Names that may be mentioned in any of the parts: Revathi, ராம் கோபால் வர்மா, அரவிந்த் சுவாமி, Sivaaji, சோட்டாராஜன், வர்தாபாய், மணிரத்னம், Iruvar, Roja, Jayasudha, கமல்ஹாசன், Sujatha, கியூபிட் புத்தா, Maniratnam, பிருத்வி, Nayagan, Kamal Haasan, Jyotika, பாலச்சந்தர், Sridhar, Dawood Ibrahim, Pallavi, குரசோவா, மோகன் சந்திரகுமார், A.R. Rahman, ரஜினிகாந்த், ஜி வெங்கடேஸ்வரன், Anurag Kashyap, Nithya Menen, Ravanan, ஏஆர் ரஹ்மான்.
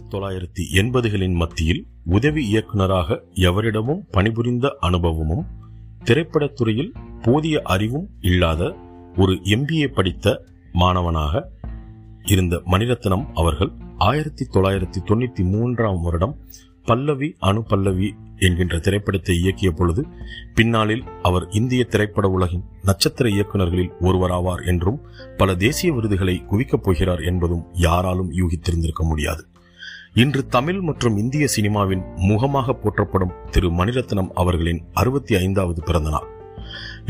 1980களின் மத்தியில் உதவி இயக்குநராக எவரிடமும் பணிபுரிந்த அனுபவமும் திரைப்படத்துறையில் போதிய அறிவும் இல்லாத ஒரு MBA படித்த மாணவனாக இருந்த மணிரத்னம் அவர்கள் 1993ஆம் வருடம் பல்லவி அணு பல்லவி என்கின்ற திரைப்படத்தை இயக்கிய பொழுது பின்னாளில் அவர் இந்திய திரைப்பட உலகின் நட்சத்திர இயக்குநர்களில் ஒருவராவார் என்றும் பல தேசிய விருதுகளை குவிக்கப் போகிறார் என்பதும் யாராலும் யூகித்திருந்திருக்க முடியாது. இன்று தமிழ் மற்றும் இந்திய சினிமாவின் முகமாக போற்றப்படும் திரு மணிரத்னம் அவர்களின் 65வது பிறந்த நாள்.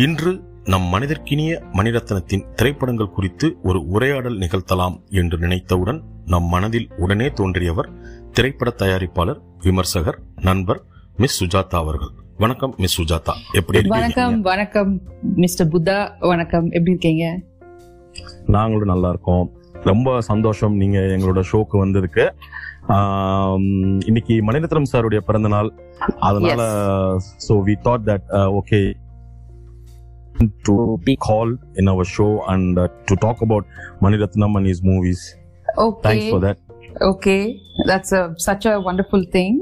இன்று நம் மனிதர்க்கினிய மணிரத்னத்தின் திரைப்படங்கள் குறித்து ஒரு உரையாடல் நிகழ்த்தலாம் என்று நினைத்தவுடன் நம் மனதில் உடனே தோன்றியவர் திரைப்பட தயாரிப்பாளர், விமர்சகர், நண்பர் மிஸ் சுஜாதா அவர்கள். வணக்கம் மிஸ் சுஜாதா, எப்படி இருக்கீங்க? வணக்கம் வணக்கம் மிஸ்டர் புத்தா, வணக்கம், எப்படி இருக்கீங்க? நாங்களும் நல்லா இருக்கோம், ரொம்ப சந்தோஷம் நீங்க எங்களோட ஷோக்கு வந்ததுக்கு. இன்னைக்கு மணிரத்னம் சாருடைய பிறந்த நாள், அதனால so we thought that okay to be called in our show and to talk about Maniratnam and his movies. Okay, thanks for that. Okay, that's such a wonderful thing.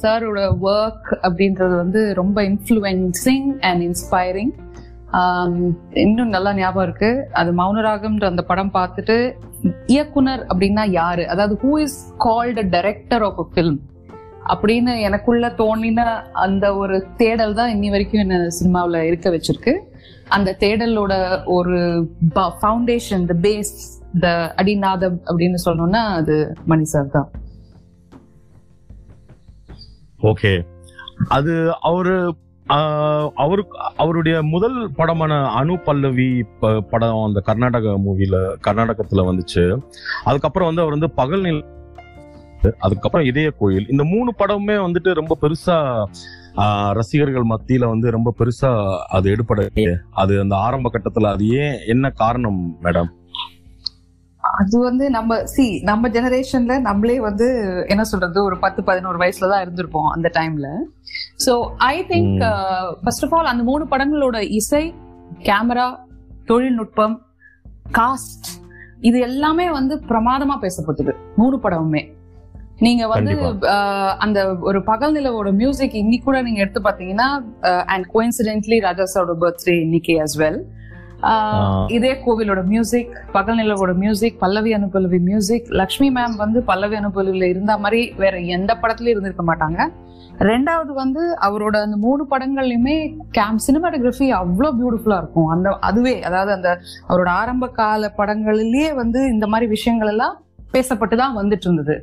சாரோட ஒர்க் அப்படின்றது வந்து ரொம்ப இன்ஃப்ளூயன்சிங் அண்ட் இன்ஸ்பைரிங். இன்னும் நல்லா ஞாபகம் இருக்கு, அது மௌனராகம்ன்ற அந்த படம் பார்த்துட்டு இயக்குனர் அப்படின்னா யாரு, அதாவது who is called a director of a film அப்படின்னு எனக்குள்ள தோணின அந்த ஒரு தேடல் தான் இன்னி வரைக்கும் என்ன சினிமாவில் இருக்க வச்சிருக்கு. அந்த தேடலோட ஒரு ஃபவுண்டேஷன், த பேஸ், த அடிநாதம் அப்படின்னு சொல்லணும்னா அது மணி சார் தான். ஓகே, அது அவருடைய முதல் படமான அணு பல்லவி படம் அந்த கர்நாடக மூவில, கர்நாடகத்துல வந்துச்சு. அதுக்கப்புறம் வந்து அவர் வந்து பகல் நில, அதுக்கப்புறம் இதய கோயில், இந்த 3 படமுமே வந்துட்டு ரொம்ப பெருசா ரசிகர்கள் மத்தியில வந்து ரொம்ப பெருசா அது எடுபட, அது அந்த ஆரம்ப கட்டத்துல அது ஏன், என்ன காரணம் மேடம்? அது வந்து நம்ம ஜெனரேஷன்ல நம்மளே வந்து என்ன சொல்றது, ஒரு 10-11 வயசுலதான் இருந்திருப்போம் அந்த டைம்ல. So I think first of all அந்த 3 படங்களோட இசை, கேமரா, தொழில்நுட்பம், காஸ்ட், இது எல்லாமே வந்து பிரமாதமா பேசப்பட்டது 3 படமுமே. நீங்க வந்து அந்த ஒரு பகல் நிலவோட மியூசிக் இன்னைக்கு கூட நீங்க எடுத்து பாத்தீங்கன்னா, அண்ட் கோயின்சிடென்ட்லி ராஜா சாரோட பர்த்டே இன்னைக்கு as well. இதே கோவிலோட மியூசிக், பகல் நிலவோட music, Pallavi Anupallavi music, Lakshmi ma'am வந்து பல்லவி அனுபல்வில இருந்த மாதிரி வேற எந்த படத்துலயும் இருந்திருக்க மாட்டாங்க. 2வது வந்து அவரோட அந்த 3 படங்கள்லயுமே சினிமாட்டோகிராஃபி அவ்வளோ பியூட்டிஃபுல்லா இருக்கும். அந்த அதுவே அதாவது அந்த அவரோட ஆரம்ப கால படங்களிலேயே வந்து இந்த மாதிரி விஷயங்கள் எல்லாம் பேசப்பட்டுதான் வந்துட்டு இருந்தது.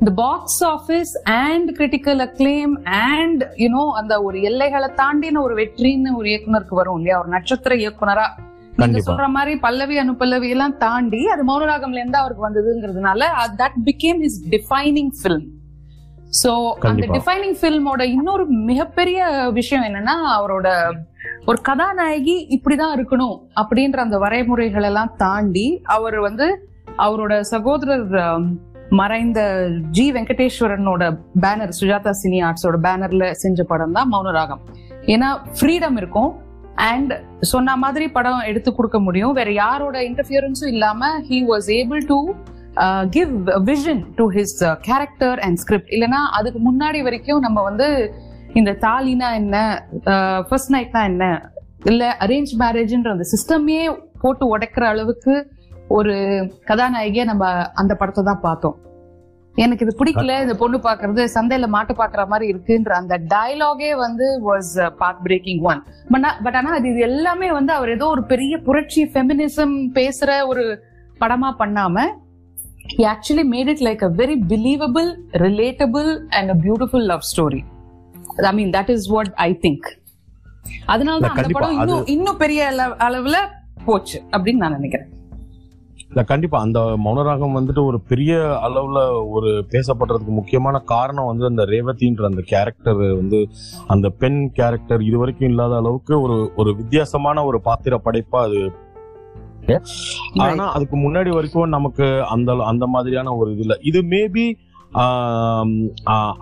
இந்த box office and critical acclaim and you know அந்த ஒரு எல்லைகளை தாண்டின ஒரு வெற்றின்னு ஒரு இயக்குனருக்கு வரும் இல்லையா, ஒரு நட்சத்திர இயக்குனரா நீங்க சொல்ற மாதிரி பல்லவி அனுபல்லவி எல்லாம் தாண்டி அது மௌனராகம்ல இருந்து அவருக்கு வந்ததுங்கிறதுனால that became his defining film. So அந்த டிஃபைனிங் ஃபிலிமோட இன்னொரு மிகப்பெரிய விஷயம் என்னன்னா, அவரோட ஒரு கதாநாயகி இப்படிதான் இருக்கணும் அப்படின்ற அந்த வரைமுறைகள் எல்லாம் தாண்டி அவர் வந்து அவரோட சகோதரர் மறைந்த ஜி வெங்கடேஸ்வரனோட பேனர், சுஜாதா சினி ஆர்ட்ஸோட பேனர்ல செஞ்ச படம் தான் மௌனராகம். ஏன்னா ஃப்ரீடம் இருக்கும் அண்ட் சொன்ன மாதிரி படம் எடுத்து கொடுக்க முடியும், வேற யாரோட இன்டர்ஃபியரன்ஸும் இல்லாம he was able to give a vision to his character and script. இல்லைன்னா அதுக்கு முன்னாடி வரைக்கும் நம்ம வந்து இந்த தாலினா என்ன, ஃபர்ஸ்ட் நைட்னா என்ன, இல்லை அரேஞ்ச் மேரேஜ்ன்ற அந்த சிஸ்டமே போட்டு உடைக்கிற அளவுக்கு ஒரு கதாநாயகியை நம்ம அந்த படத்தை தான் பார்த்தோம். எனக்கு இது பிடிக்கல, இந்த பொண்ணு பாக்குறது சந்தையில மாட்டு பாக்குற மாதிரி இருக்குன்ற அந்த டயலாகே வந்து was path breaking one. But ஆனா அது இது எல்லாமே வந்து அவர் ஏதோ ஒரு பெரிய புரட்சி ஃபெமினிசம் பேசுற ஒரு படமா பண்ணாம he actually made it like a very believable, relatable and a beautiful love story. I mean that is what I think. அதனால தான் அந்த படம் இன்னும் பெரிய அளவுல போச்சு அப்படின்னு நான் நினைக்கிறேன். கண்டிப்பா அந்த மௌனராகம் வந்துட்டு ஒரு பெரிய அளவுல ஒரு பேசப்படுறதுக்கு முக்கியமான காரணம் வந்து அந்த ரேவதின்ற அந்த கேரக்டர் வந்து, அந்த பெண் கேரக்டர் இதுவரைக்கும் இல்லாத அளவுக்கு ஒரு ஒரு வித்தியாசமான ஒரு பாத்திர படைப்பா அது. ஆனா அதுக்கு முன்னாடி வரைக்கும் நமக்கு அந்த அந்த மாதிரியான ஒரு இது இல்ல. இது மேபி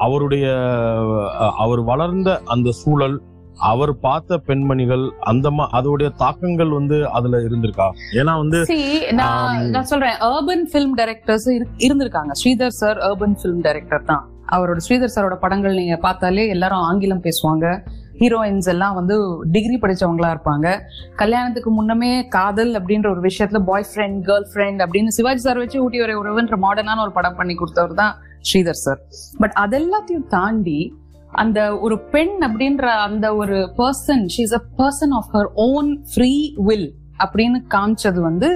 அவருடைய அவர் வளர்ந்த அந்த சூழல், அவர் பார்த்த பெண்மணிகள் அந்த அதோடைய தாக்கங்கள் வந்து அதுல இருந்திருக்கா? ஏன்னா வந்து நான் சொல்றேன், அர்பன் பிலிம் டைரக்டர்ஸ் இருந்திருக்காங்க. Sridhar sir urban film director தான். அவரோட ஸ்ரீதர் சாரோட படங்கள் நீங்க பார்த்தாலே எல்லாரும் ஆங்கிலம் பேசுவாங்க. ஹீரோயின்ஸ் எல்லாம் வந்து டிகிரி படிச்சவங்களா இருப்பாங்க. கல்யாணத்துக்கு முன்னமே காதல் அப்படின்ற ஒரு விஷயத்துல பாய் ஃப்ரெண்ட் கேர்ள் ஃப்ரெண்ட் அப்படின்னு சிவாஜி சார் வச்சு ஊட்டி ஒரு உறவுன்ற மாடர்னான ஒரு படம் பண்ணி கொடுத்தவர் தான் ஸ்ரீதர் சார். பட் அதெல்லாத்தையும் தாண்டி அந்த ஒரு பெண் அப்படின்ற அந்த ஒரு person, she is a person of her own free will அப்படின்னு காமிச்சது வந்து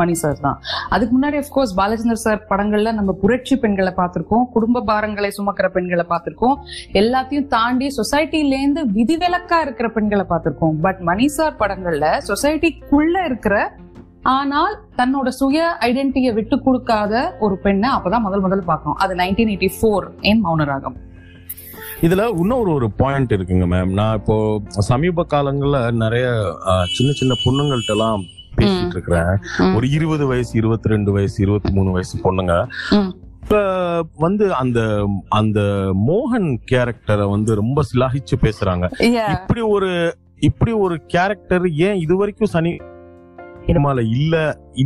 மணி சார் தான். அதுக்கு முன்னாடி அஃப்கோர்ஸ் பாலச்சந்தர் சார் படங்கள்ல நம்ம புரட்சி பெண்களை பார்த்திருக்கோம், குடும்ப பாரங்களை சுமக்கிற பெண்களை பார்த்திருக்கோம், எல்லாத்தையும் தாண்டி சொசைட்டிலேருந்து விதிவிலக்கா இருக்கிற பெண்களை பார்த்திருக்கோம். பட் மணி சார் படங்கள்ல சொசைட்டிக்குள்ள இருக்கிற ஆனால் தன்னோட சுய ஐடென்டிட்டியை விட்டு கொடுக்காத ஒரு பெண்ணை அப்பதான் முதல் பார்க்கணும். அது 1984 என் மௌனராகம். இதுல இன்னொரு ஒரு பாயிண்ட் இருக்குங்க மேம். நான் இப்போ சமீப காலங்கள்ல நிறைய சின்ன சின்ன பொண்ணுங்கள்ட்ட எல்லாம் பேசிட்டு இருக்கிறேன். ஒரு 20 வயசு 22 வயசு 23 வயசு பொண்ணுங்க இப்ப வந்து அந்த அந்த மோகன் கேரக்டரை வந்து ரொம்ப சிலாகிச்சு பேசுறாங்க. இப்படி ஒரு கேரக்டர் ஏன் இது வரைக்கும் இல்ல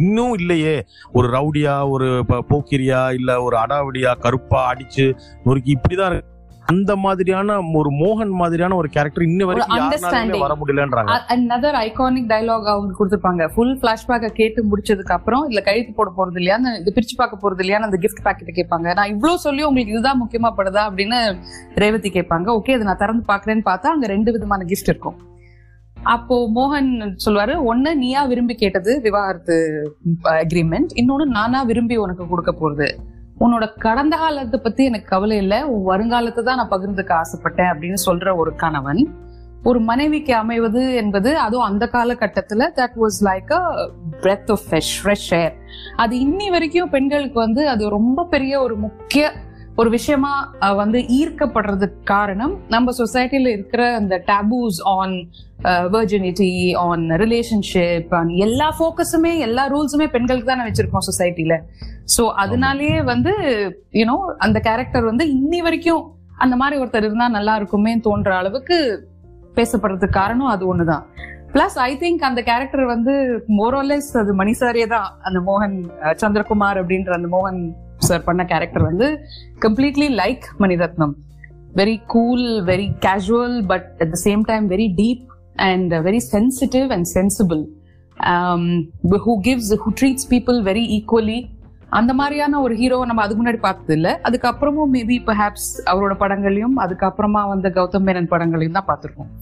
இன்னும் இல்லையே? ஒரு ரவுடியா, ஒரு போக்கிரியா, இல்ல ஒரு அடாவடியா, கருப்பா அடிச்சு நொறுக்கி இப்படிதான் அந்த மாதிரியான ஒரு மோகன் மாதிரியான ஒரு கேரக்டர் இன்ன வரைக்கும் வர முடியலன்றாங்க. another iconic dialogue அவங்க கொடுத்திருப்பாங்க. full flashback கேட்டு முடிச்சதுக்கு அப்புறம் இல்ல கைது போட போறது இல்லையா, இது பிரிச்சு பார்க்க போறது இல்லையா, அந்த gift packet கேட்பாங்க. நான் இவ்வளவு சொல்லி உங்களுக்கு இதுதான் முக்கியமா படுதா அப்படின்னு ரேவதி கேட்பாங்க. ஓகே, இது நான் திறந்து பாக்குறேன்னு பார்த்தா அங்க 2 விதமான gift இருக்கும். அப்போ மோகன் சொல்லுவாரு, ஒன்னு நீயா விரும்பி கேட்டது விவாகரத்து அக்ரிமெண்ட், இன்னொன்னு நானா விரும்பி உனக்கு கொடுக்க போறது. உன்னோட கடந்த காலத்தை பத்தி எனக்கு கவலை இல்லை, உன் வருங்காலத்தை தான் நான் பகிர்ந்துக்க ஆசைப்பட்டேன் அப்படின்னு சொல்ற ஒரு கணவன் ஒரு மனைவிக்கு அமைவது என்பது, அதுவும் அந்த காலகட்டத்துல that was like a breath of fresh air. அது இன்னி வரைக்கும் பெண்களுக்கு வந்து அது ரொம்ப பெரிய ஒரு முக்கிய ஒரு விஷயமா வந்து ஈர்க்கப்படுறதுக்கு காரணம் நம்ம சொசைட்டில இருக்கிற அந்த taboos on virginity, on relationship, on எல்லா ஃபோக்கஸுமே எல்லா ரூல்ஸுமே பெண்களுக்கு தானே வச்சிருக்கோம் சொசைட்டில. சோ அதனாலேயே வந்து யூனோ அந்த கேரக்டர் வந்து இன்னி வரைக்கும் அந்த மாதிரி ஒருத்தர் இருந்தா நல்லா இருக்குமே தோன்ற அளவுக்கு பேசப்படுறதுக்கு காரணம் அது ஒண்ணுதான். பிளஸ் ஐ திங்க் அந்த கேரக்டர் வந்து மோரோலெஸ் அது மணி சாரே தான். அந்த மோகன் சந்திரகுமார் அப்படின்ற அந்த மோகன் சார் பண்ண கேரக்டர் வந்து completely like மணிரத்னம். Very cool, very casual, but at the same time very deep and very sensitive and sensible, who treats people very equally. அந்த மாதிரியான ஒரு ஹீரோவை நம்ம அதுக்கு முன்னாடி பார்த்தது இல்லை. அதுக்கப்புறமும் மேபி பெர்ஹாப்ஸ் அவரோட படங்களையும் அதுக்கப்புறமா வந்து கௌதம் மேனன் படங்களையும் தான் பார்த்துருக்கோம்.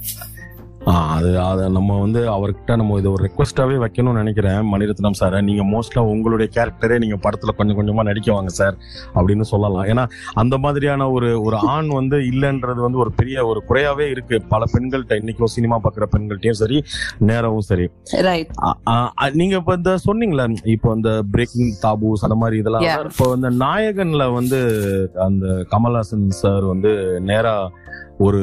அது நம்ம வந்து அவர்கிட்ட நம்ம இதை ஒரு ரெக்வஸ்டாவே வைக்கணும்னு நினைக்கிறேன். மணிரத்னம் சார், நீங்க மோஸ்ட்லா உங்களுடைய கேரக்டரே நீங்க படத்துல கொஞ்சம் கொஞ்சமா நடிக்குவாங்க சார் அப்படின்னு சொல்லலாம். ஏன்னா அந்த மாதிரியான ஒரு ஆண் வந்து இல்லைன்றது வந்து ஒரு பெரிய ஒரு குறையாவே இருக்கு பல பெண்கள்கிட்ட. இன்னைக்கு சினிமா பாக்குற பெண்கள்ட்டையும் சரி, நேரவும் சரி. நீங்க இப்ப இந்த சொன்னீங்களா, இப்போ இந்த பிரேக்கிங் தாபூஸ் அந்த மாதிரி இதெல்லாம், இப்போ இந்த நாயகன்ல வந்து அந்த கமல்ஹாசன் சார் வந்து நேரா ஒரு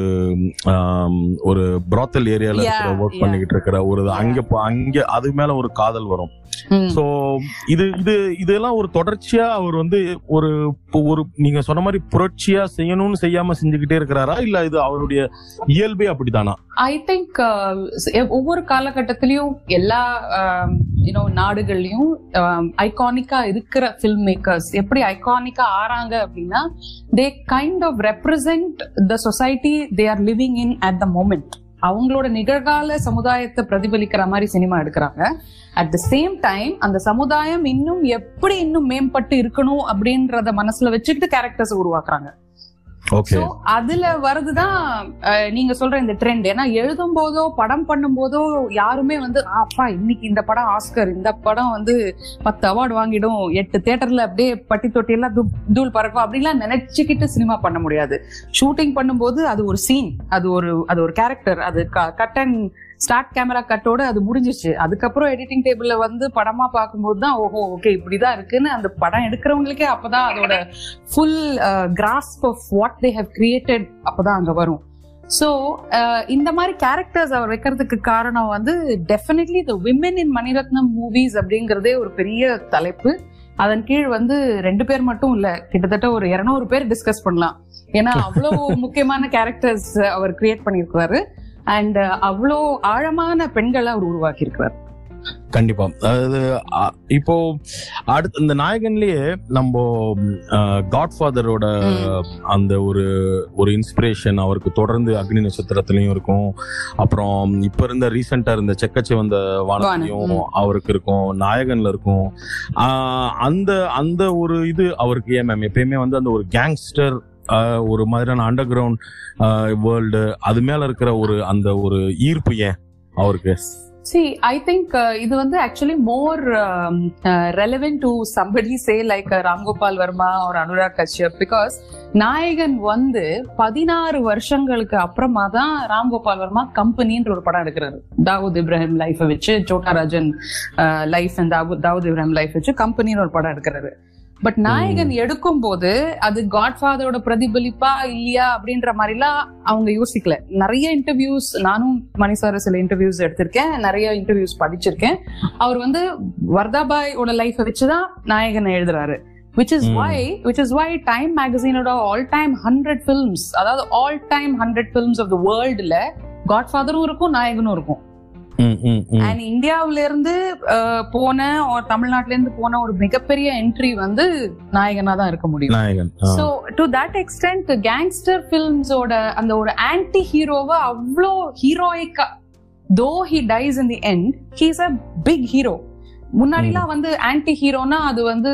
பிராத்தல் ஏரியால இருக்கிற ஒர்க் பண்ணிக்கிட்டு இருக்கிற ஒரு அங்க அது மேல ஒரு காதல் வரும். சோ இதெல்லாம் ஒரு தொடர்ச்சியா அவர் வந்து ஒரு நீங்க சொன்ன மாதிரி புரட்சியா செய்யணும்னு செய்யாம செஞ்சுக்கிட்டே இருக்கிறாரா, இல்ல இது அவருடைய இயல்பே அப்படித்தானா? ஐ திங்க் ஒவ்வொரு காலகட்டத்திலயும் எல்லா நாடுகள்லயும் ஐகானிக்கா இருக்கிற பிலிம் மேக்கர்ஸ் எப்படி ஐகானிக்கா ஆறாங்க அப்படின்னா, they kind of represent the society they are living in at the moment. அவங்களோட நிகழ்கால சமுதாயத்தை பிரதிபலிக்கிற மாதிரி சினிமா எடுக்கிறாங்க. அட் த சேம் டைம் அந்த சமுதாயம் இன்னும் எப்படி இன்னும் மேம்பட்டு இருக்கணும் அப்படின்றத மனசுல வச்சுக்கிட்டு கேரக்டர்ஸ் உருவாக்குறாங்க. அதுல வருதுதான் நீங்க சொல்ற இந்த ட்ரெண்ட். ஏன்னா எழுதும் போதோ படம் பண்ணும் போதோ யாருமே வந்து அப்பா இன்னைக்கு இந்த படம் ஆஸ்கர், இந்த படம் வந்து 10 அவார்டு வாங்கிடும், 8 தியேட்டர்ல அப்படியே பட்டி தொட்டி எல்லாம் தூள் பறக்கும் அப்படின்லாம் நினைச்சுக்கிட்டு சினிமா பண்ண முடியாது. ஷூட்டிங் பண்ணும் போது அது ஒரு சீன், அது ஒரு கேரக்டர், அது கட் அண்ட் ஸ்டார்ட் கேமரா கட்டோட அது முடிஞ்சிச்சு. அதுக்கப்புறம் எடிட்டிங் டேபிள்ல வந்து படமா பார்க்கும்போது தான் ஓஹோ ஓகே இப்படிதான் இருக்குன்னு அந்த படம் எடுக்கிறவங்களுக்கே அப்பதான் அதோட full grasp of what they have created அப்பதான் அங்க வரும். ஸோ இந்த மாதிரி கேரக்டர்ஸ் அவர் வைக்கிறதுக்கு காரணம் வந்து definitely the women in மணிரத்னம் movies அப்படிங்கிறதே ஒரு பெரிய தலைப்பு. அதன் கீழ் வந்து 2 பேர் மட்டும் இல்ல, கிட்டத்தட்ட ஒரு 200 பேர் டிஸ்கஸ் பண்ணலாம். ஏன்னா அவ்வளவு முக்கியமான கேரக்டர்ஸ் அவர் கிரியேட் பண்ணிருக்காரு. அண்ட் அவ்வளோ ஆழமான பெண்களை அவர் உருவாக்கி இருக்கிறார். கண்டிப்பா. அதாவது இப்போ அடுத்த இந்த நாயகன்லயே நம்ம காட்ஃபாதரோட அந்த ஒரு இன்ஸ்பிரேஷன் அவருக்கு தொடர்ந்து அக்னி நட்சத்திரத்திலயும் இருக்கும். அப்புறம் இப்ப இருந்த ரீசெண்டா இருந்த செக்கச்சி வந்த வானத்திலையும் அவருக்கு இருக்கும், நாயகன்ல இருக்கும். அந்த அந்த ஒரு இது அவருக்கு ஏன் மேம் எப்பயுமே வந்து அந்த ஒரு கேங்ஸ்டர் ஒரு மாதிரியான அண்டர் கிரவுண்ட் வேர்ல்டு அது மேல இருக்கிற ஒரு அந்த ஒரு ஈர்ப்பு ஏன் அவருக்கு? See, I think இது வந்து actually more relevant to somebody say like Ram Gopal Varma or Anurag Kashyap, because நாயகன் வந்து 16 வருஷங்களுக்கு அப்புறமா தான் ராம் கோபால் வர்மா கம்பெனின்ற ஒரு படம் எடுக்கிறாரு. தாவூத் இப்ராஹிம் லைஃபை வச்சு, சோட்டாராஜன் life and Dawood Ibrahim life வச்சு கம்பெனின்னு ஒரு படம் எடுக்கிறாரு. பட் நாயகன் எடுக்கும் போது அது காட்ஃபாதரோட பிரதிபலிப்பா இல்லையா அப்படின்ற மாதிரிலாம் அவங்க யோசிக்கல. நிறைய இன்டர்வியூஸ், நானும் மணி சார் சில இன்டர்வியூஸ் எடுத்திருக்கேன், நிறைய இன்டர்வியூஸ் படிச்சிருக்கேன். அவர் வந்து வர்தாபாயோட லைஃபை வச்சுதான் நாயகனை எழுதுறாரு. Which is why டைம் மேகசீனோட ஆல் டைம் 100 films, அதாவது all time 100 films of the வேர்ல்டுல காட்ஃபாதரும் இருக்கும், நாயகனும் இருக்கும். அண்ட் இந்தியாவில இருந்து போன ஒரு தமிழ்நாட்டில இருந்து போன ஒரு மிகப்பெரிய என்ட்ரி வந்து நாயகனா தான் இருக்க முடியும். So to that extent gangster பிலிம்ஸோட அந்த ஒரு ஆன்டி ஹீரோவை அவ்வளோ ஹீரோயிக்கா, though he dies in the end, he is a big hero. முன்னாடிலாம் வந்து ஆன்டி ஹீரோனா அது வந்து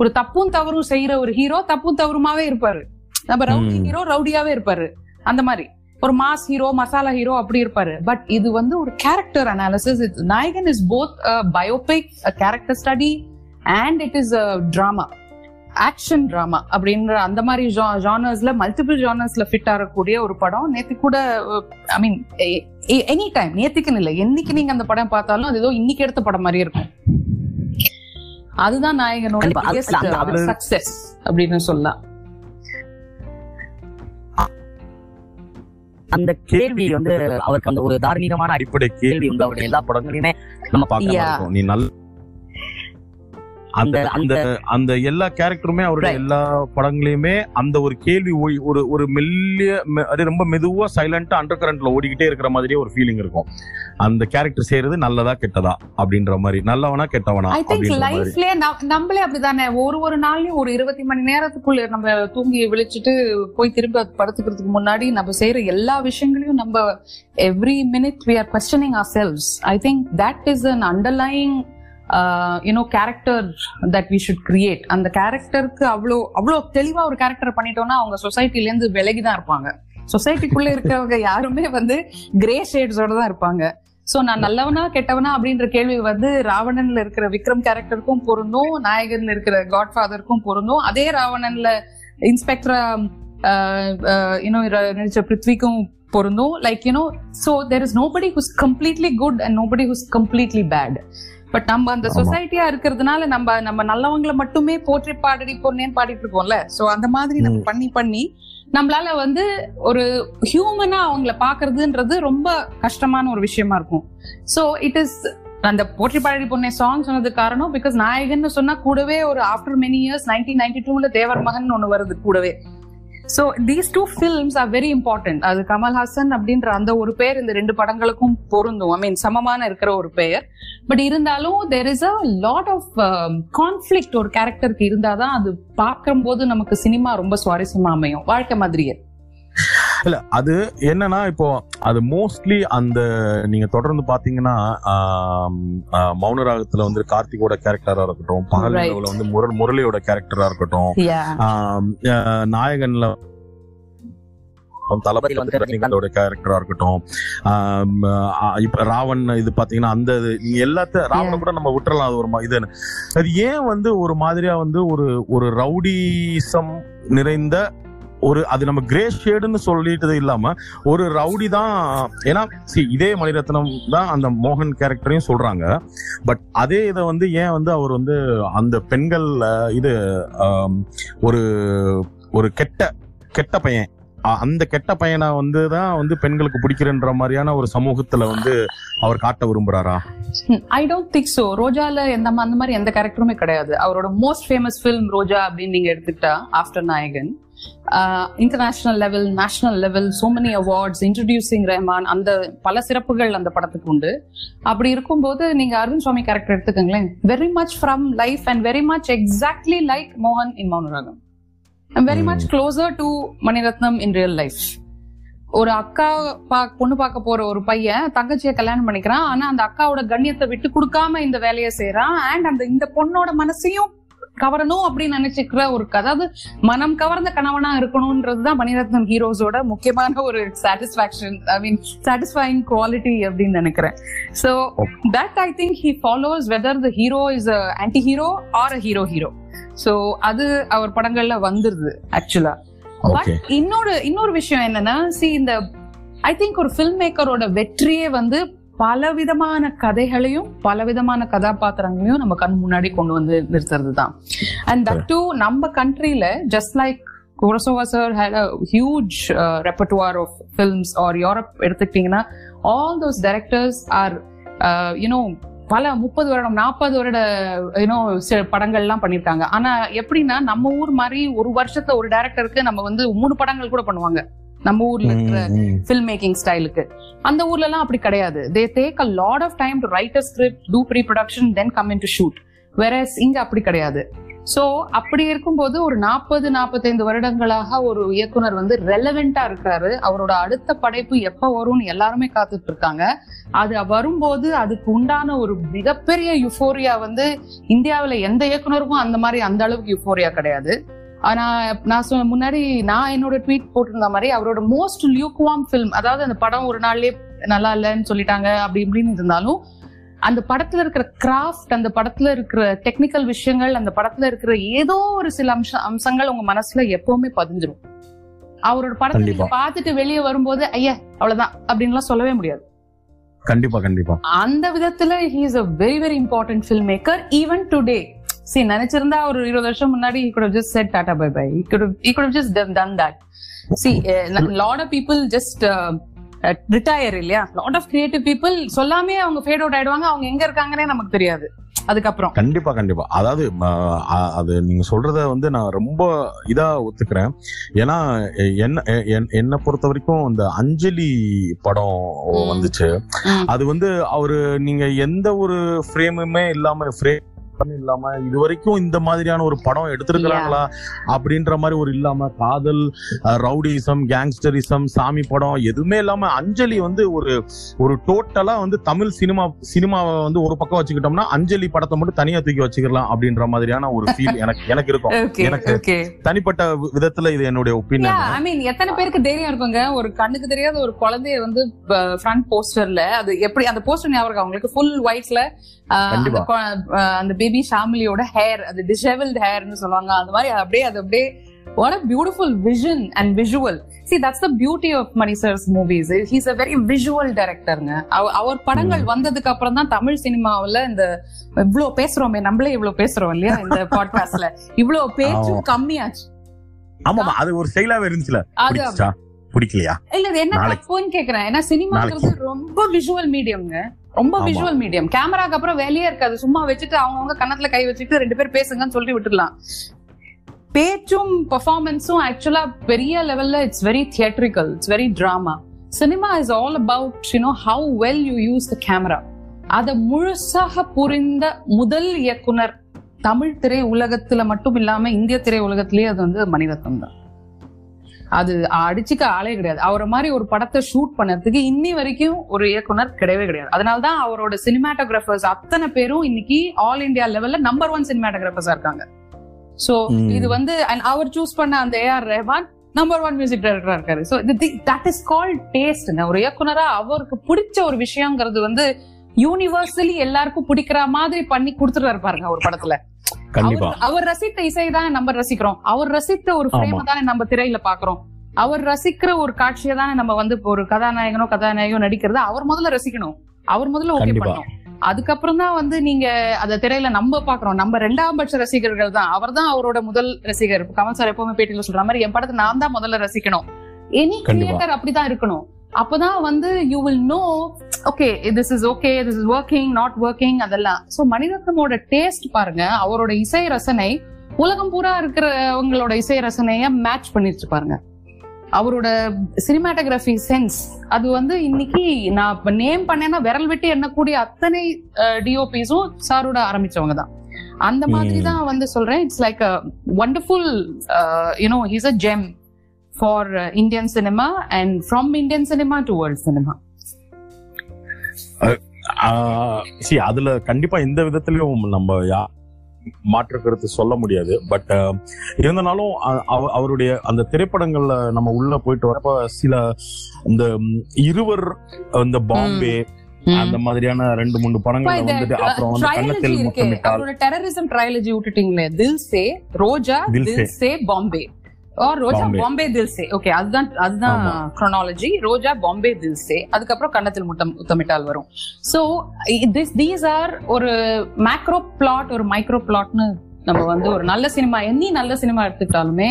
ஒரு தப்பும் தவறும் செய்யற ஒரு ஹீரோ, தப்பும் தவறுமாவே இருப்பாரு. நம்ம ரவுடி ஹீரோ ரவுடியாவே இருப்பாரு, அந்த மாதிரி ஒரு மாஸ் ஹீரோ மசாலா ஹீரோ அப்படி இருப்பாரு. பட் இது வந்து ஒரு character analysis. Nayakan is both biopic, character study, and it is drama, action drama அப்படின்ற அந்த மாதிரி ஜானர்ஸ்ல, மல்டிபிள் ஜானர்ஸ்ல ஃபிட் ஆகக்கூடிய ஒரு படம். நேத்து கூட ஐ மீன் எனி டைம், நேத்துக்குன்னு இல்லை, என்னைக்கு நீங்க அந்த படம் பார்த்தாலும் அது ஏதோ இன்னைக்கு எடுத்த படம் மாதிரி இருக்கும். அதுதான் நாயகனோட சக்சஸ் அப்படின்னு சொல்லலாம். அந்த கேள்வி வந்து அவருக்கு அந்த ஒரு தார்மீகமான அடிப்படை கேள்வி வந்து அவருடைய எல்லா படங்களையுமே நம்ம பார்க்கலாம். நீ நல்ல அந்த அந்த அந்த எல்லா கேரக்டருமே அவருடைய எல்லா படங்களையுமே அந்த ஒரு கேள்வி ஒரு மெல்லிய ரொம்ப மெதுவா சைலண்டா அண்டர் கரண்ட்ல ஓடிக்கிட்டே இருக்கிற மாதிரியே ஒரு ஃபீலிங் இருக்கும். அந்த கேரக்டர் செய்யறது நல்லதா கெட்டதா அப்படின்ற மாதிரி, நல்லவனா கெட்டவனா. ஐ திங்க் லைஃப்ல நம்மளே அப்படிதானே, ஒரு நாள்லயும் ஒரு 20 மணி நேரத்துக்குள்ள நம்ம தூங்கி விழிச்சிட்டு போய் திரும்ப படுத்துக்கிறதுக்கு முன்னாடி நம்ம செய்யற எல்லா விஷயங்களையும் நம்ம every minute we are questioning ourselves. I think that is an underlying character that we should create. அந்த கேரக்டருக்கு அவ்வளோ தெளிவா ஒரு கேரக்டர் பண்ணிட்டோம்னா அவங்க சொசைட்டில இருந்து விலகிதான் இருப்பாங்க. சொசைட்டிக்குள்ள இருக்கிறவங்க யாருமே வந்து கிரே ஷேட்ஸோட தான் இருப்பாங்க. சோ நான் நல்லவனா கெட்டவனா அப்படின்ற கேள்வி வந்து ராவணன்ல இருக்கிற விக்ரம் கேரக்டருக்கும் பொருந்தும், நாயகன்ல இருக்கிற காட்ஃபாதருக்கும் பொருந்தும். அதே ராவணன்ல இன்ஸ்பெக்டரா நடிச்ச பிருத்விக்கும் பொருந்தும். so there is nobody who's completely good and nobody who's completely bad. But நம்ம அந்த சொசைட்டியா இருக்கிறதுனால நம்ம நல்லவங்களை மட்டுமே போற்றி பாடி போறேன்னு பாடிட்டு இருக்கோம்ல. சோ அந்த மாதிரி நம்ம பண்ணி நம்மளால வந்து ஒரு ஹியூமனா அவங்களை பாக்குறதுன்றது ரொம்ப கஷ்டமான ஒரு விஷயமா இருக்கும். சோ இட் இஸ் அந்த போற்றி பாடி பொண்ணே சாங் சொன்னது காரணம் பிகாஸ் நாயகன் சொன்னா கூடவே ஒரு ஆஃப்டர் மெனி இயர்ஸ் 1992ல தேவர் மகன் ஒண்ணு வருது கூடவே. So these two films are very important. அது கமல் ஹாசன் அப்படின்ற அந்த ஒரு பேர் இந்த ரெண்டு படங்களுக்கும் பொருந்தும். ஐ மீன் சமமான இருக்கிற ஒரு பெயர். பட் இருந்தாலும் there is a lot of conflict ஒரு கேரக்டருக்கு இருந்தாதான் அது பார்க்கும் போது நமக்கு சினிமா ரொம்ப சுவாரஸ்யமா அமையும், வாழ்க்கை மாதிரியே இல்ல. அது என்னன்னா இப்போ அது மோஸ்ட்லி அந்த நீங்க தொடர்ந்து பாத்தீங்கன்னா மௌனராகத்துல வந்து கார்த்திகோட கேரக்டரா இருக்கட்டும், பகல்ல வந்து முரளியோட கேரக்டரா இருக்கட்டும், நாயகன்ல தளபதி ரஜினிகாந்தோட கேரக்டரா இருக்கட்டும், இப்ப ராவன் இது பாத்தீங்கன்னா அந்த எல்லாத்தையும் ராவனை கூட நம்ம விட்டுறலாம். அது ஒரு இது அது ஏன் வந்து ஒரு மாதிரியா வந்து ஒரு ரவுடிசம் நிறைந்த ஒரு அது நம்ம கிரே ஷேடுன்னு சொல்லிட்டது இல்லாம ஒரு ரவுடி தான். ஏன்னா இதே மணிரத்னம் தான் அந்த மோகன் கேரக்டரையும் சொல்றாங்க. பட் அதே இதை வந்து ஏன் வந்து அவர் வந்து அந்த பெண்கள் இது ஒரு ஒரு கெட்ட கெட்ட பையன், அந்த கெட்ட பையனை வந்து தான் வந்து பெண்களுக்கு பிடிக்கிறன்ற மாதிரியான ஒரு சமூகத்துல வந்து அவர் காட்ட விரும்புறாரா? I don't think so. ரோஜால அந்த மாதிரி எந்த கேரக்டருமே கிடையாது. அவரோட மோஸ்ட் ஃபேமஸ் ஃபிலிம் ரோஜா அப்படின்னு நீங்க எடுத்துக்கிட்டா after Nayakan international level, national level, so many awards, introducing Rahman, அந்த பல சிறப்புகள் அந்த படத்துக்கு உண்டு. அப்படி இருக்கும்போது நீங்க அரவிந்த் சுவாமி கேரக்டர் எடுத்துக்கங்களேன், very much from life and very much exactly like மோகன் in Mouna Ragam. Very much closer to மணிரத்னம் in real life. ஒரு அக்கா பொண்ணு பார்க்க போற ஒரு பையன் தங்கச்சியை கல்யாணம் பண்ணிக்கிறான், ஆனா அந்த அக்காவோட கண்ணியத்தை விட்டு கொடுக்காம இந்த வேலையை செய்யறான். அண்ட் அந்த இந்த பொண்ணோட மனசையும் கவரணும் அப்படின்னு நினைச்சுக்கிற ஒரு கதை, அது மனம் கவர்ந்த கணவனா இருக்கணும்ன்றதுதான் மணிரத்னம் ஹீரோஸோட முக்கியமான ஒரு satisfaction, I mean satisfying quality அப்படின்னு நினைக்கிறேன். So that I think he follows whether the hero is a anti hero or a hero hero. So அது அவர் படங்கள்ல வந்துருது ஆக்சுவலா. பட் இன்னொரு விஷயம் என்னன்னா, இந்த ஐ திங்க் ஒரு ஃபில்ம் மேக்கரோட வெற்றியே வந்து பலவிதமான கதைகளையும் பலவிதமான கதாபாத்திரங்களையும் நம்ம கண் முன்னாடி கொண்டு வந்து நிறுத்துறது தான். அண்ட் தட் டூ நம்ம கண்ட்ரியில, just like குரசோவா sir had a huge repertoire of films, or Europe எடுத்துக்கிட்டீங்கன்னா all those directors are you know பல 30 வருடம் 40 வருட யூனோ படங்கள்லாம் பண்ணியிருக்காங்க. ஆனா எப்படின்னா நம்ம ஊர் மாதிரி ஒரு வருஷத்துல ஒரு டைரக்டருக்கு நம்ம வந்து 3 படங்கள் கூட பண்ணுவாங்க நம்ம ஊர்ல இருக்கிற ஃபில்ம் மேக்கிங் ஸ்டைலுக்கு. அந்த ஊர்ல எல்லாம் அப்படி கிடையாது. They take a lot of time to write a script, two pre production, then come in to shoot. Whereas இங்க அப்படி கிடையாது. சோ அப்படி இருக்கும்போது ஒரு 40-45 வருடங்களாக ஒரு இயக்குனர் வந்து ரெலவெண்டா இருக்கிறாரு. அவரோட அடுத்த படைப்பு எப்ப வரும்னு எல்லாருமே காத்துட்டு இருக்காங்க. அது வரும்போது அதுக்கு உண்டான ஒரு மிகப்பெரிய யுஃபோரியா வந்து இந்தியாவில எந்த இயக்குனருக்கும் அந்த மாதிரி அந்த அளவுக்கு யுஃபோரியா கிடையாது. ஆனா நான் முன்னாடி என்னோட ட்வீட் போட்டிருந்த மாதிரி அவரோட மோஸ்ட் லியூக்வார்ம் ஃபில்ம், அதாவது அந்த படம் ஒரு நாள்லயே நல்லா இல்லைன்னு சொல்லிட்டாங்க அப்படி இப்படின்னு இருந்தாலும், அந்த படத்துல இருக்கிற கிராஃப்ட், அந்த படத்துல இருக்கிற டெக்னிக்கல் விஷயங்கள், அந்த படத்துல இருக்கிற ஏதோ ஒரு சில அம்சங்கள் உங்க மனசுல எப்பவுமே பதிஞ்சிடும். அவரோட படத்தை பார்த்துட்டு வெளியே வரும்போது ஐயா அவ்வளவுதான் அப்படின்னு எல்லாம் சொல்லவே முடியாது. கண்டிப்பா கண்டிப்பா அந்த விதத்துல he is a very very important filmmaker even today. நினைச்சிருந்தா ஒரு 20 வருஷம் முன்னாடி he could have just said tata bye bye, he could have just done that. See, lot of people just retire, இல்லையா? lot of creative people சொல்லாமே அவங்க fat out ஆயிடுவாங்க. அவங்க எங்க இருக்காங்கன்னே நமக்கு தெரியாது அதுக்கப்புறம். கண்டிப்பா கண்டிப்பா, அதாவது அது நீங்க சொல்றத வந்து நான் ரொம்ப இதா ஒத்துக்கிறேன். ஏன்னா என்னை பொறுத்த வரைக்கும் இந்த அஞ்சலி படம் வந்துச்சு, அது வந்து அவரு நீங்க எந்த ஒரு ஃப்ரேமுமே இல்லாம இல்லாம இது வரைக்கும் இந்த மாதிரியான ஒரு படம் எடுத்திருக்கிறாங்களா அப்படின்ற மாதிரி ஒரு இல்லாம காதல், ரவுடிசம், கேங்ஸ்டரிசம், சாமி படம் எதுவுமே இல்லாம அஞ்சலி வந்து ஒரு டோட்டலா வந்து தமிழ் சினிமாவை வந்து ஒரு பக்கம் வச்சுக்கிட்டோம்னா அஞ்சலி படத்தை மட்டும் தனியா தூக்கி வச்சுக்கலாம் அப்படின்ற மாதிரியான ஒரு ஃபீல் எனக்கு இருக்கும். எனக்கு தனிப்பட்ட விதத்துல இது என்னுடைய ஒப்பீனியன். ஐ மீன் எத்தனை பேருக்கு தைரியம் இருக்குங்க ஒரு கண்ணுக்கு தெரியாத ஒரு குழந்தைய வந்து ஃப்ரண்ட் போஸ்டர்ல, அது எப்படி அந்த போஸ்டர் ஞாபகம் அவங்களுக்கு ஃபுல் ஒயிட்ல அந்த பேபி ஷாமிலியோட ஹேர், அது டிசேபிள்ட் ஹேர்னு சொல்லுவாங்க, அந்த மாதிரி அப்படியே அது அப்படியே what a beautiful vision and visual. See, that's the beauty of Mani sir's movies. He's a very visual director. அவர் படங்கள் வந்ததுக்கு அப்புறம் தான் தமிழ் சினிமாவில இந்த இவ்ளோ பேசுறோமே, நம்மளே இவ்ளோ பேசுறோம் இல்லையா இந்த பாட்காஸ்ட்ல, இவ்ளோ பேச்சும் கம்மியாச்சு. ஆமா, அது ஒரு ஸ்டைலாவே இருந்துச்சுல. அது பிடிக்கலையா இல்ல அது என்ன தப்புன்னு கேக்குறேன். ஏன்னா சினிமாங்கிறது ரொம்ப விஷுவல் மீடியம்ங்க, ரொம்ப விஷுவல் மீடியம். கேமராக்கு அப்புறம் வேலையே இருக்காது. சும்மா வச்சுட்டு அவங்கவுங்க கண்ணத்துல கை வச்சுட்டு 2 பேர் பேசுங்கன்னு சொல்லி விட்டுடலாம். பேச்சும் பெர்ஃபார்மன்ஸும் ஆக்சுவலா பெரிய லெவல்ல it's very theatrical, it's very drama. Cinema is all about you know how well you use the camera. அதை முழுசாக புரிந்த முதல் இயக்குனர் தமிழ் திரை உலகத்துல மட்டும் இல்லாம இந்திய திரை உலகத்திலேயே அது வந்து மணிரத்னம் தான். அது அடிச்சுக்க ஆளே கிடையாது. அவரை மாதிரி ஒரு படத்தை ஷூட் பண்ணதுக்கு இன்னி வரைக்கும் ஒரு இயக்குனர் கிடையவே கிடையாது. அதனாலதான் அவரோட சினிமாட்டோகிராஃபர்ஸ் அத்தனை பேரும் இன்னைக்கு ஆல் இந்தியா லெவல்ல நம்பர் 1 சினிமாட்டோகிராஃபர்ஸா இருக்காங்க. சோ இது வந்து அவர் சூஸ் பண்ண அந்த ஏஆர் ரஹ்மான் நம்பர் 1 மியூசிக் டைரக்டரா இருக்காரு. சோ தட் இஸ் கால்ட் டேஸ்ட்ங்க. ஒரு இயக்குனரா அவருக்கு பிடிச்ச ஒரு விஷயம்ங்கிறது வந்து யூனிவர்சலி எல்லாருக்கும் பிடிக்கிற மாதிரி பண்ணி கொடுத்துட்டு பாருங்க ஒரு படத்துல. அவர் ரசித்த இசைதான் நம்ம ரசிக்கிறோம், அவர் ரசித்த ஒரு ஃப்ரேம் தானே நம்ம திரையில பாக்குறோம், அவர் ரசிக்கிற ஒரு காட்சியை தானே நம்ம வந்து ஒரு கதாநாயகனோ கதாநாயகியோ நடிக்கிறத அவர் முதல்ல ரசிக்கணும், அவர் முதல்ல ஓகே பண்ணணும். அதுக்கப்புறம் தான் வந்து நீங்க அதை திரையில நம்ம பாக்குறோம். நம்ம 2வது பட்ச ரசிகர்கள் தான். அவர் தான் அவரோட முதல் ரசிகர். கமல் சார் எப்பவுமே பேட்டியில சொல்ற மாதிரி என் படத்தை நான் தான் முதல்ல ரசிக்கணும். எனி கிரியேட்டர் அப்படிதான் இருக்கணும். அப்பதான் வந்து you will know okay, this is working, not working, அதெல்லாம். சோ மணிரத்னமோட டேஸ்ட் பாருங்க, அவரோட இசை ரசனை உலகம் பூரா இருக்கிறவங்களோட இசை ரசனைய மேட்ச் பண்ணிருச்சு பாருங்க. அவரோட சினிமாட்டோகிராஃபி சென்ஸ் அது வந்து இன்னைக்கு நான் இப்ப நேம் பண்ணேன்னா விரல் வெட்டி எண்ணக்கூடிய அத்தனை டிஓபிஸும் சாரோட ஆரம்பிச்சவங்க தான். அந்த மாதிரி தான் வந்து சொல்றேன். It's like a wonderful you know he's a gem for Indian cinema and from Indian cinema to world cinema. அதுல கண்டிப்பா எந்த விதத்திலயும் நம்ம மாற்று கருத்து சொல்ல முடியாது. பட் இருந்தாலும் அவருடைய அந்த திரைப்படங்கள்ல நம்ம உள்ள போயிட்டு வரப்ப சில இந்த இருவர் இந்த பாம்பே அந்த மாதிரியான ரெண்டு மூணு படங்கள் வந்துட்டு அப்புறம் வந்து கன்னத்தில் முத்தமிட்டால் அவரோட டெரரிசம் ட்ரைலஜி விட்டுட்டீங்களே, தில் Se, Roja, Dil Se Bombay or Roja Bombay Dil Se. Okay, அதுதான் குரோனாலஜி. ரோஜா பாம்பே தில் சே, அதுக்கப்புறம் கன்னத்தில் முத்தமிட்டால் வரும். சோ தீஸ் ஆர் ஒரு மேக்ரோ பிளாட், ஒரு மைக்ரோ பிளாட்னு நம்ம வந்து ஒரு நல்ல சினிமா என்ன நல்ல சினிமா எடுத்துக்கிட்டாலுமே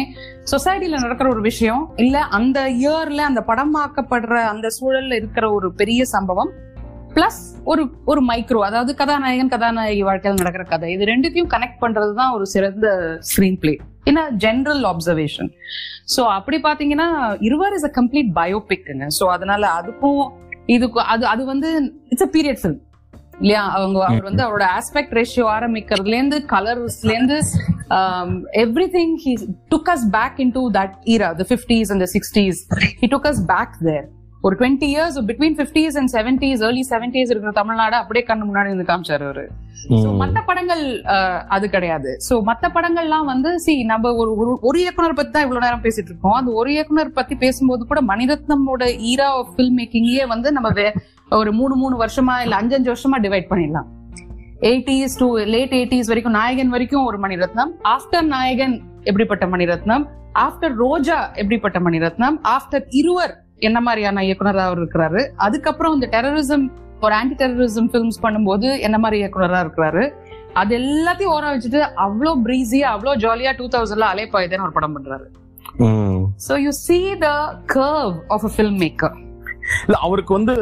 சொசைட்டில நடக்கிற ஒரு விஷயம் இல்ல அந்த இயர்ல அந்த படமாக்கப்படுற அந்த சூழல்ல இருக்கிற ஒரு பெரிய சம்பவம் பிளஸ் ஒரு மைக்ரோ, அதாவது கதாநாயகன் கதாநாயகி வாழ்க்கையில் நடக்கிற கதை, இது ரெண்டுத்தையும் கனெக்ட் பண்றதுதான் ஒரு சிறந்த screen play in a general observation. So அப்படி பாத்தீங்கன்னா Iruvar is a complete biopic-ங்க. So அதனால அதுக்கும் இதுக்கும் அது வந்து it's a period film இல்லையா. அவர் வந்து அவரோட ஆஸ்பெக்ட் ரேஷியோ ஆரம்பிக்கிறதுல இருந்து கலர்ஸ்ல இருந்து everything he took us back into that era, the 50s and the 60s. He took us back there. ஒரு 20 years between 50s and 70s, early 70s இருக்கிற தமிழ்நாடு அப்படியே கண்ணு முன்னாடி இருந்து காமிச்சாரு அவரு. மற்ற படங்கள் அது கிடையாது. சோ மற்ற படங்கள்லாம் வந்து நம்ம ஒரு இயக்குனர் பத்தி தான் இவ்வளவு நேரம் பேசிட்டு இருக்கோம். அந்த ஒரு இயக்குனர் பத்தி பேசும்போது கூட மணிரத்னமோட ஈரா பில்ம் மேக்கிங்கே வந்து நம்ம ஒரு 3 வருஷமா இல்ல 5 வருஷமா டிவைட் பண்ணிடலாம். 80s to late 80s வரைக்கும் நாயகன் வரைக்கும் ஒரு மணிரத்னம், ஆஃப்டர் நாயகன் எப்படிப்பட்ட மணிரத்னம், ஆஃப்டர் ரோஜா எப்படிப்பட்ட மணிரத்னம், ஆஃப்டர் இருவர் என்ன மாதிரியான இயக்குனரா அவர் இருக்கிறாரு, அதுக்கப்புறம் இந்த டெரரிசம் ஒரு ஆன்டி டெரரிசம் பிலிம்ஸ் பண்ணும்போது என்ன மாதிரி இயக்குனரா இருக்கிறாரு, அது எல்லாத்தையும் ஓர வச்சுட்டு அவ்வளோ பிரீஸியா அவ்வளோ ஜாலியா 2000 அலைப்பாயுதேன்னு ஒரு படம் பண்றாரு. So you see the curve of a filmmaker. இல்ல அவருக்கு வந்து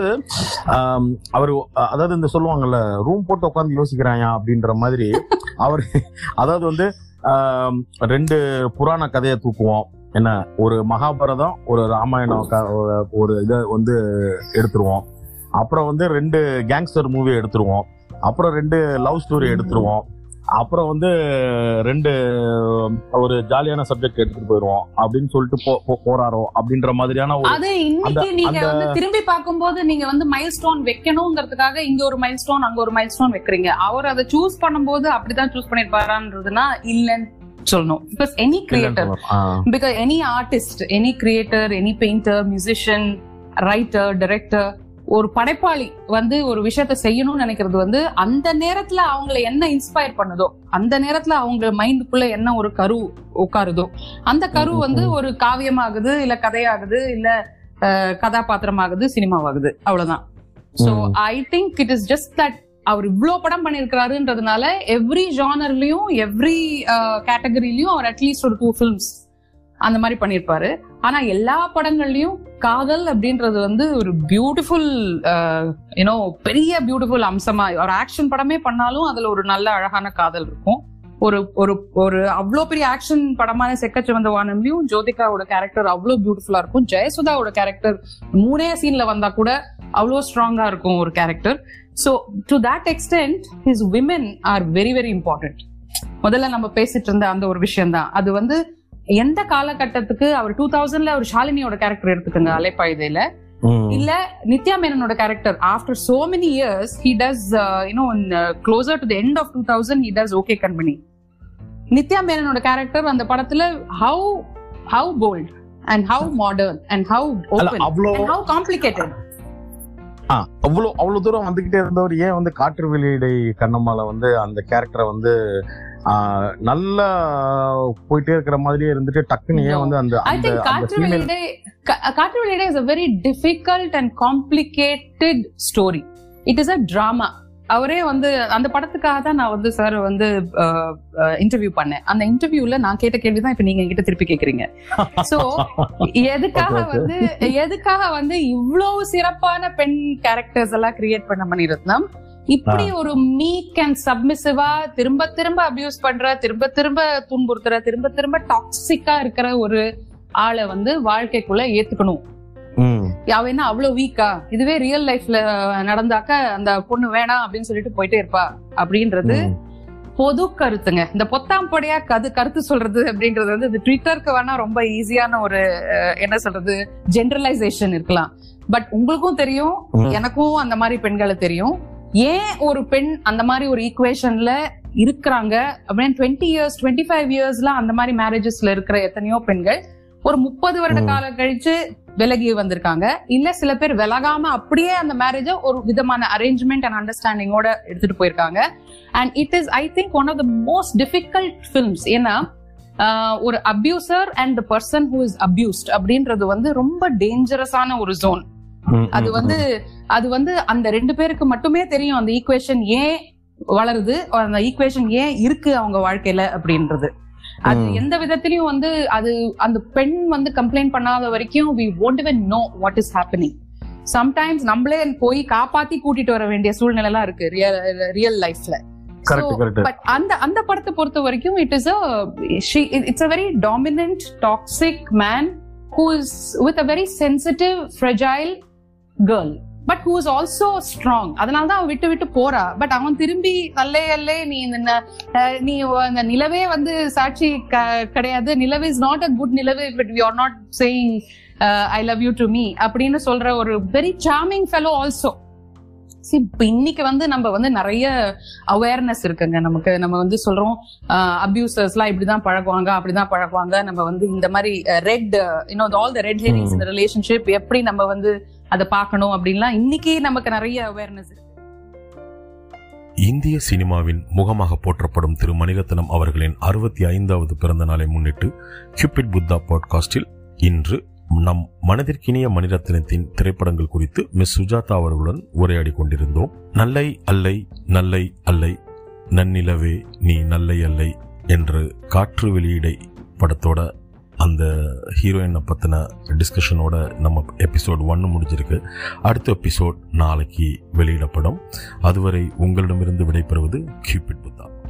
அவரு அதாவது இந்த சொல்லுவாங்கல்ல ரூம் போட்டு உட்காந்து யோசிக்கிறாயா அப்படின்ற மாதிரி அவரு அதாவது வந்து 2 புராண கதையை தூக்குவோம் என்ன, ஒரு மகாபாரதம் ஒரு ராமாயணம் ஒரு இதை வந்து எடுத்துருவோம், அப்புறம் வந்து 2 கேங்ஸ்டர் மூவி எடுத்துருவோம், அப்புறம் 2 லவ் ஸ்டோரி எடுத்துருவோம், அப்புறம் வந்து 2 ஒரு ஜாலியான சப்ஜெக்ட் எடுத்துட்டு போயிடுவோம் அப்படின்னு சொல்லிட்டு போறாரோ அப்படின்ற மாதிரியான அது இன்னைக்கு நீங்க வந்து திரும்பி பார்க்கும்போது நீங்க வந்து மைல்ஸ்டோன் வைக்கணும்ங்கிறதுக்காக இங்க ஒரு மைல்ஸ்டோன் அங்க ஒரு மைல்ஸ்டோன் வைக்கிறீங்க. அவர் அதை சூஸ் பண்ணும்போது அப்படிதான் சூஸ் பண்ணிருப்பாரான்றதுன்னா இல்லன்னு சொல்லணும். Because any creator, because any artist, any creator, any painter, musician, writer, director, ஒரு படைப்பாளி வந்து ஒரு விஷயத்த செய்யணும்னு நினைக்கிறது வந்து அந்த நேரத்துல அவங்களை என்ன இன்ஸ்பயர் பண்ணுதோ, அந்த நேரத்துல அவங்க மைண்டுக்குள்ள என்ன ஒரு கரு உட்காருதோ அந்த கரு வந்து ஒரு காவியமாகுது இல்ல கதையாகுது இல்ல கதாபாத்திரமாகுது சினிமாவாகுது, அவ்வளவுதான். So I think it is just that அவர் இவ்வளோ படம் பண்ணிருக்காருன்றதுனால எவ்ரி ஜானர்லயும் எவ்ரி கேட்டகரிலயும் அவர் அட்லீஸ்ட் ஒரு 2 ஃபிலிம்ஸ் அந்த மாதிரி பண்ணிருப்பாரு. ஆனா எல்லா படங்கள்லயும் காதல் அப்படின்றது வந்து ஒரு பியூட்டிஃபுல் யூனோ பெரிய பியூட்டிஃபுல் அம்சமா ஒரு ஆக்ஷன் படமே பண்ணாலும் அதுல ஒரு நல்ல அழகான காதல் இருக்கும். ஒரு ஒரு ஒரு அவ்வளோ பெரிய ஆக்ஷன் படமான செக்கச்சு வந்த வானம்லயும் ஜோதிகாவோட கேரக்டர் அவ்வளோ பியூட்டிஃபுல்லா இருக்கும். ஜெயசுதாவோட கேரக்டர் 3 சீன்ல வந்தா கூட அவ்வளோ ஸ்ட்ராங்கா இருக்கும் ஒரு character. So to that extent his women are very very important. முதல்ல நம்ம பேசிட்டு இருந்த அந்த ஒரு விஷயம் தான் அது வந்து எந்த காலகட்டத்துக்கு அவர் 2000ல ஒரு ஷாலினியோட கேரக்டர் எடுத்துக்கங்க அலைப்பாயுதையில, இல்ல நித்யா மேனனோட character after so many years he does you know closer to the end of 2000 he does okay company. Nithya மேனனோட கேரக்டர் அந்த படத்துல how bold and how modern and how open and how complicated. அவ்வளவு தூரம் வந்துகிட்டே இருந்தவர் ஏன் வந்து காற்று வெளியீடை கண்ணம்மால வந்து அந்த கேரக்டரை வந்து நல்லா போயிட்டே இருக்கிற மாதிரியே இருந்துட்டு டக்குன்னு ஏன் வந்து அந்த காற்று வெளியீடை is a very difficult and complicated story. It is a drama. அவரே வந்து அந்த படத்துக்காக தான் நான் வந்து சார் வந்து இன்டர்வியூ பண்ணேன். அந்த இன்டர்வியூல நான் கேட்ட கேள்விதான் இப்ப நீங்க என்கிட்ட திருப்பி கேக்குறீங்க. சோ எதுக்காக வந்து இவ்வளவு சிறப்பான பெண் கேரக்டர்ஸ் எல்லாம் கிரியேட் பண்ண மணிரத்னம் இப்படி ஒரு மீக் அண்ட் சப்மிசிவா திரும்ப திரும்ப அபியூஸ் பண்ற, திரும்ப திரும்ப துன்புறுத்துற, திரும்ப திரும்ப டாக்ஸிக்கா இருக்கிற ஒரு ஆளை வந்து வாழ்க்கைக்குள்ள ஏத்துக்கணும். அவனா அவ்வளவு வீக்கா, இதுவே ரியல் லைஃப்ல நடந்தாக்க அந்த பொண்ணு வேணாம் அப்படின்னு சொல்லிட்டு போயிட்டே இருப்பா அப்படின்றது பொது கருத்துங்க. இந்த பொத்தாம்படியா கருத்து சொல்றது அப்படின்றது வந்து இந்த ட்விட்டருக்கு வேணா ரொம்ப ஈஸியான ஒரு என்ன சொல்றது ஜென்ரலைசேஷன் இருக்கலாம். பட் உங்களுக்கும் தெரியும், எனக்கும் அந்த மாதிரி பெண்களை தெரியும். ஏன் ஒரு பெண் அந்த மாதிரி ஒரு ஈக்குவேஷன்ல இருக்கிறாங்க அப்படின்னு 20 இயர்ஸ் 25 இயர்ஸ்லாம் அந்த மாதிரி மேரேஜஸ்ல இருக்கிற எத்தனையோ பெண்கள் ஒரு 30 வருட காலம் கழிச்சு விலகி வந்திருக்காங்க. இல்ல சில பேர் விலகாம அப்படியே அந்த மேரேஜ ஒரு விதமான அரேஞ்ச்மெண்ட் அண்ட் அண்டர்ஸ்டாண்டிங்கோட எடுத்துட்டு போயிருக்காங்க. And it is I think one of the most difficult films. ஏன்னா ஒரு abuser and the person who is abused அப்படின்றது வந்து ரொம்ப டேஞ்சரஸான ஒரு ஜோன். அது வந்து அந்த ரெண்டு பேருக்கு மட்டுமே தெரியும் அந்த ஈக்குவேஷன் ஏன் வளருது, அந்த ஈக்குவேஷன் ஏன் இருக்கு அவங்க வாழ்க்கையில அப்படின்றது. அது எந்த விதத்திலயும் வந்து அது அந்த பெண் வந்து கம்ப்ளைண்ட் பண்ணாத வரைக்கும் we won't even know what is happening. Sometimes நம்மளே போய் காப்பாத்தி கூட்டிட்டு வர வேண்டிய சூழ்நிலை எல்லாம் இருக்கு ரியல் லைஃப்ல. பட் அந்த படத்தை பொறுத்த வரைக்கும் it's a very dominant, toxic man who is with a very sensitive, fragile girl. But who is also strong. அதனால தான் அவன் விட்டு விட்டு போறா. பட் அவன் திரும்பி நல்லையல்லே நீ இந்த நிலவே வந்து சாட்சி கிடையாது, நிலவே இஸ் நாட் அ குட் நிலவே but you are not saying I love you to me அப்படின்னு சொல்ற ஒரு வெரி சார்மிங் ஃபெலோ ஆல்சோ. இன்னைக்கு வந்து நம்ம வந்து நிறைய அவேர்னஸ் இருக்குங்க நமக்கு. நம்ம வந்து சொல்றோம் அபியூசர்ஸ் எல்லாம் இப்படிதான் பழகுவாங்க, அப்படிதான் பழகுவாங்க. நம்ம வந்து இந்த மாதிரி red all the red herrings in relationship எப்படி நம்ம வந்து அதை பார்க்கணும் அப்படின்லாம் இன்னைக்கு நமக்கு நிறைய அவேர்னஸ் இருக்கு. இந்திய சினிமாவின் முகமாக போற்றப்படும் திரு மணிரத்னம் அவர்களின் 65வது பிறந்த நாளை முன்னிட்டு கியூபிட் புத்தா பாட்காஸ்டில் இன்று நம் மனதிற்கினிய மணிரத்னத்தின் திரைப்படங்கள் குறித்து மிஸ் சுஜாதா அவர்களுடன் உரையாடி கொண்டிருந்தோம். நல்லை அல்லை நல்லை அல்லை, நன்னிலவே நீ நல்லை அல்லை என்று காற்று வெளியீடை படத்தோட அந்த ஹீரோயினை பற்றின டிஸ்கஷனோட நம்ம எபிசோட் 1 முடிஞ்சிருக்கு. அடுத்த எபிசோட் நாளைக்கு வெளியிடப்படும். அதுவரை உங்களிடமிருந்து விடைபெறுவது கியூபிட் புத்தா.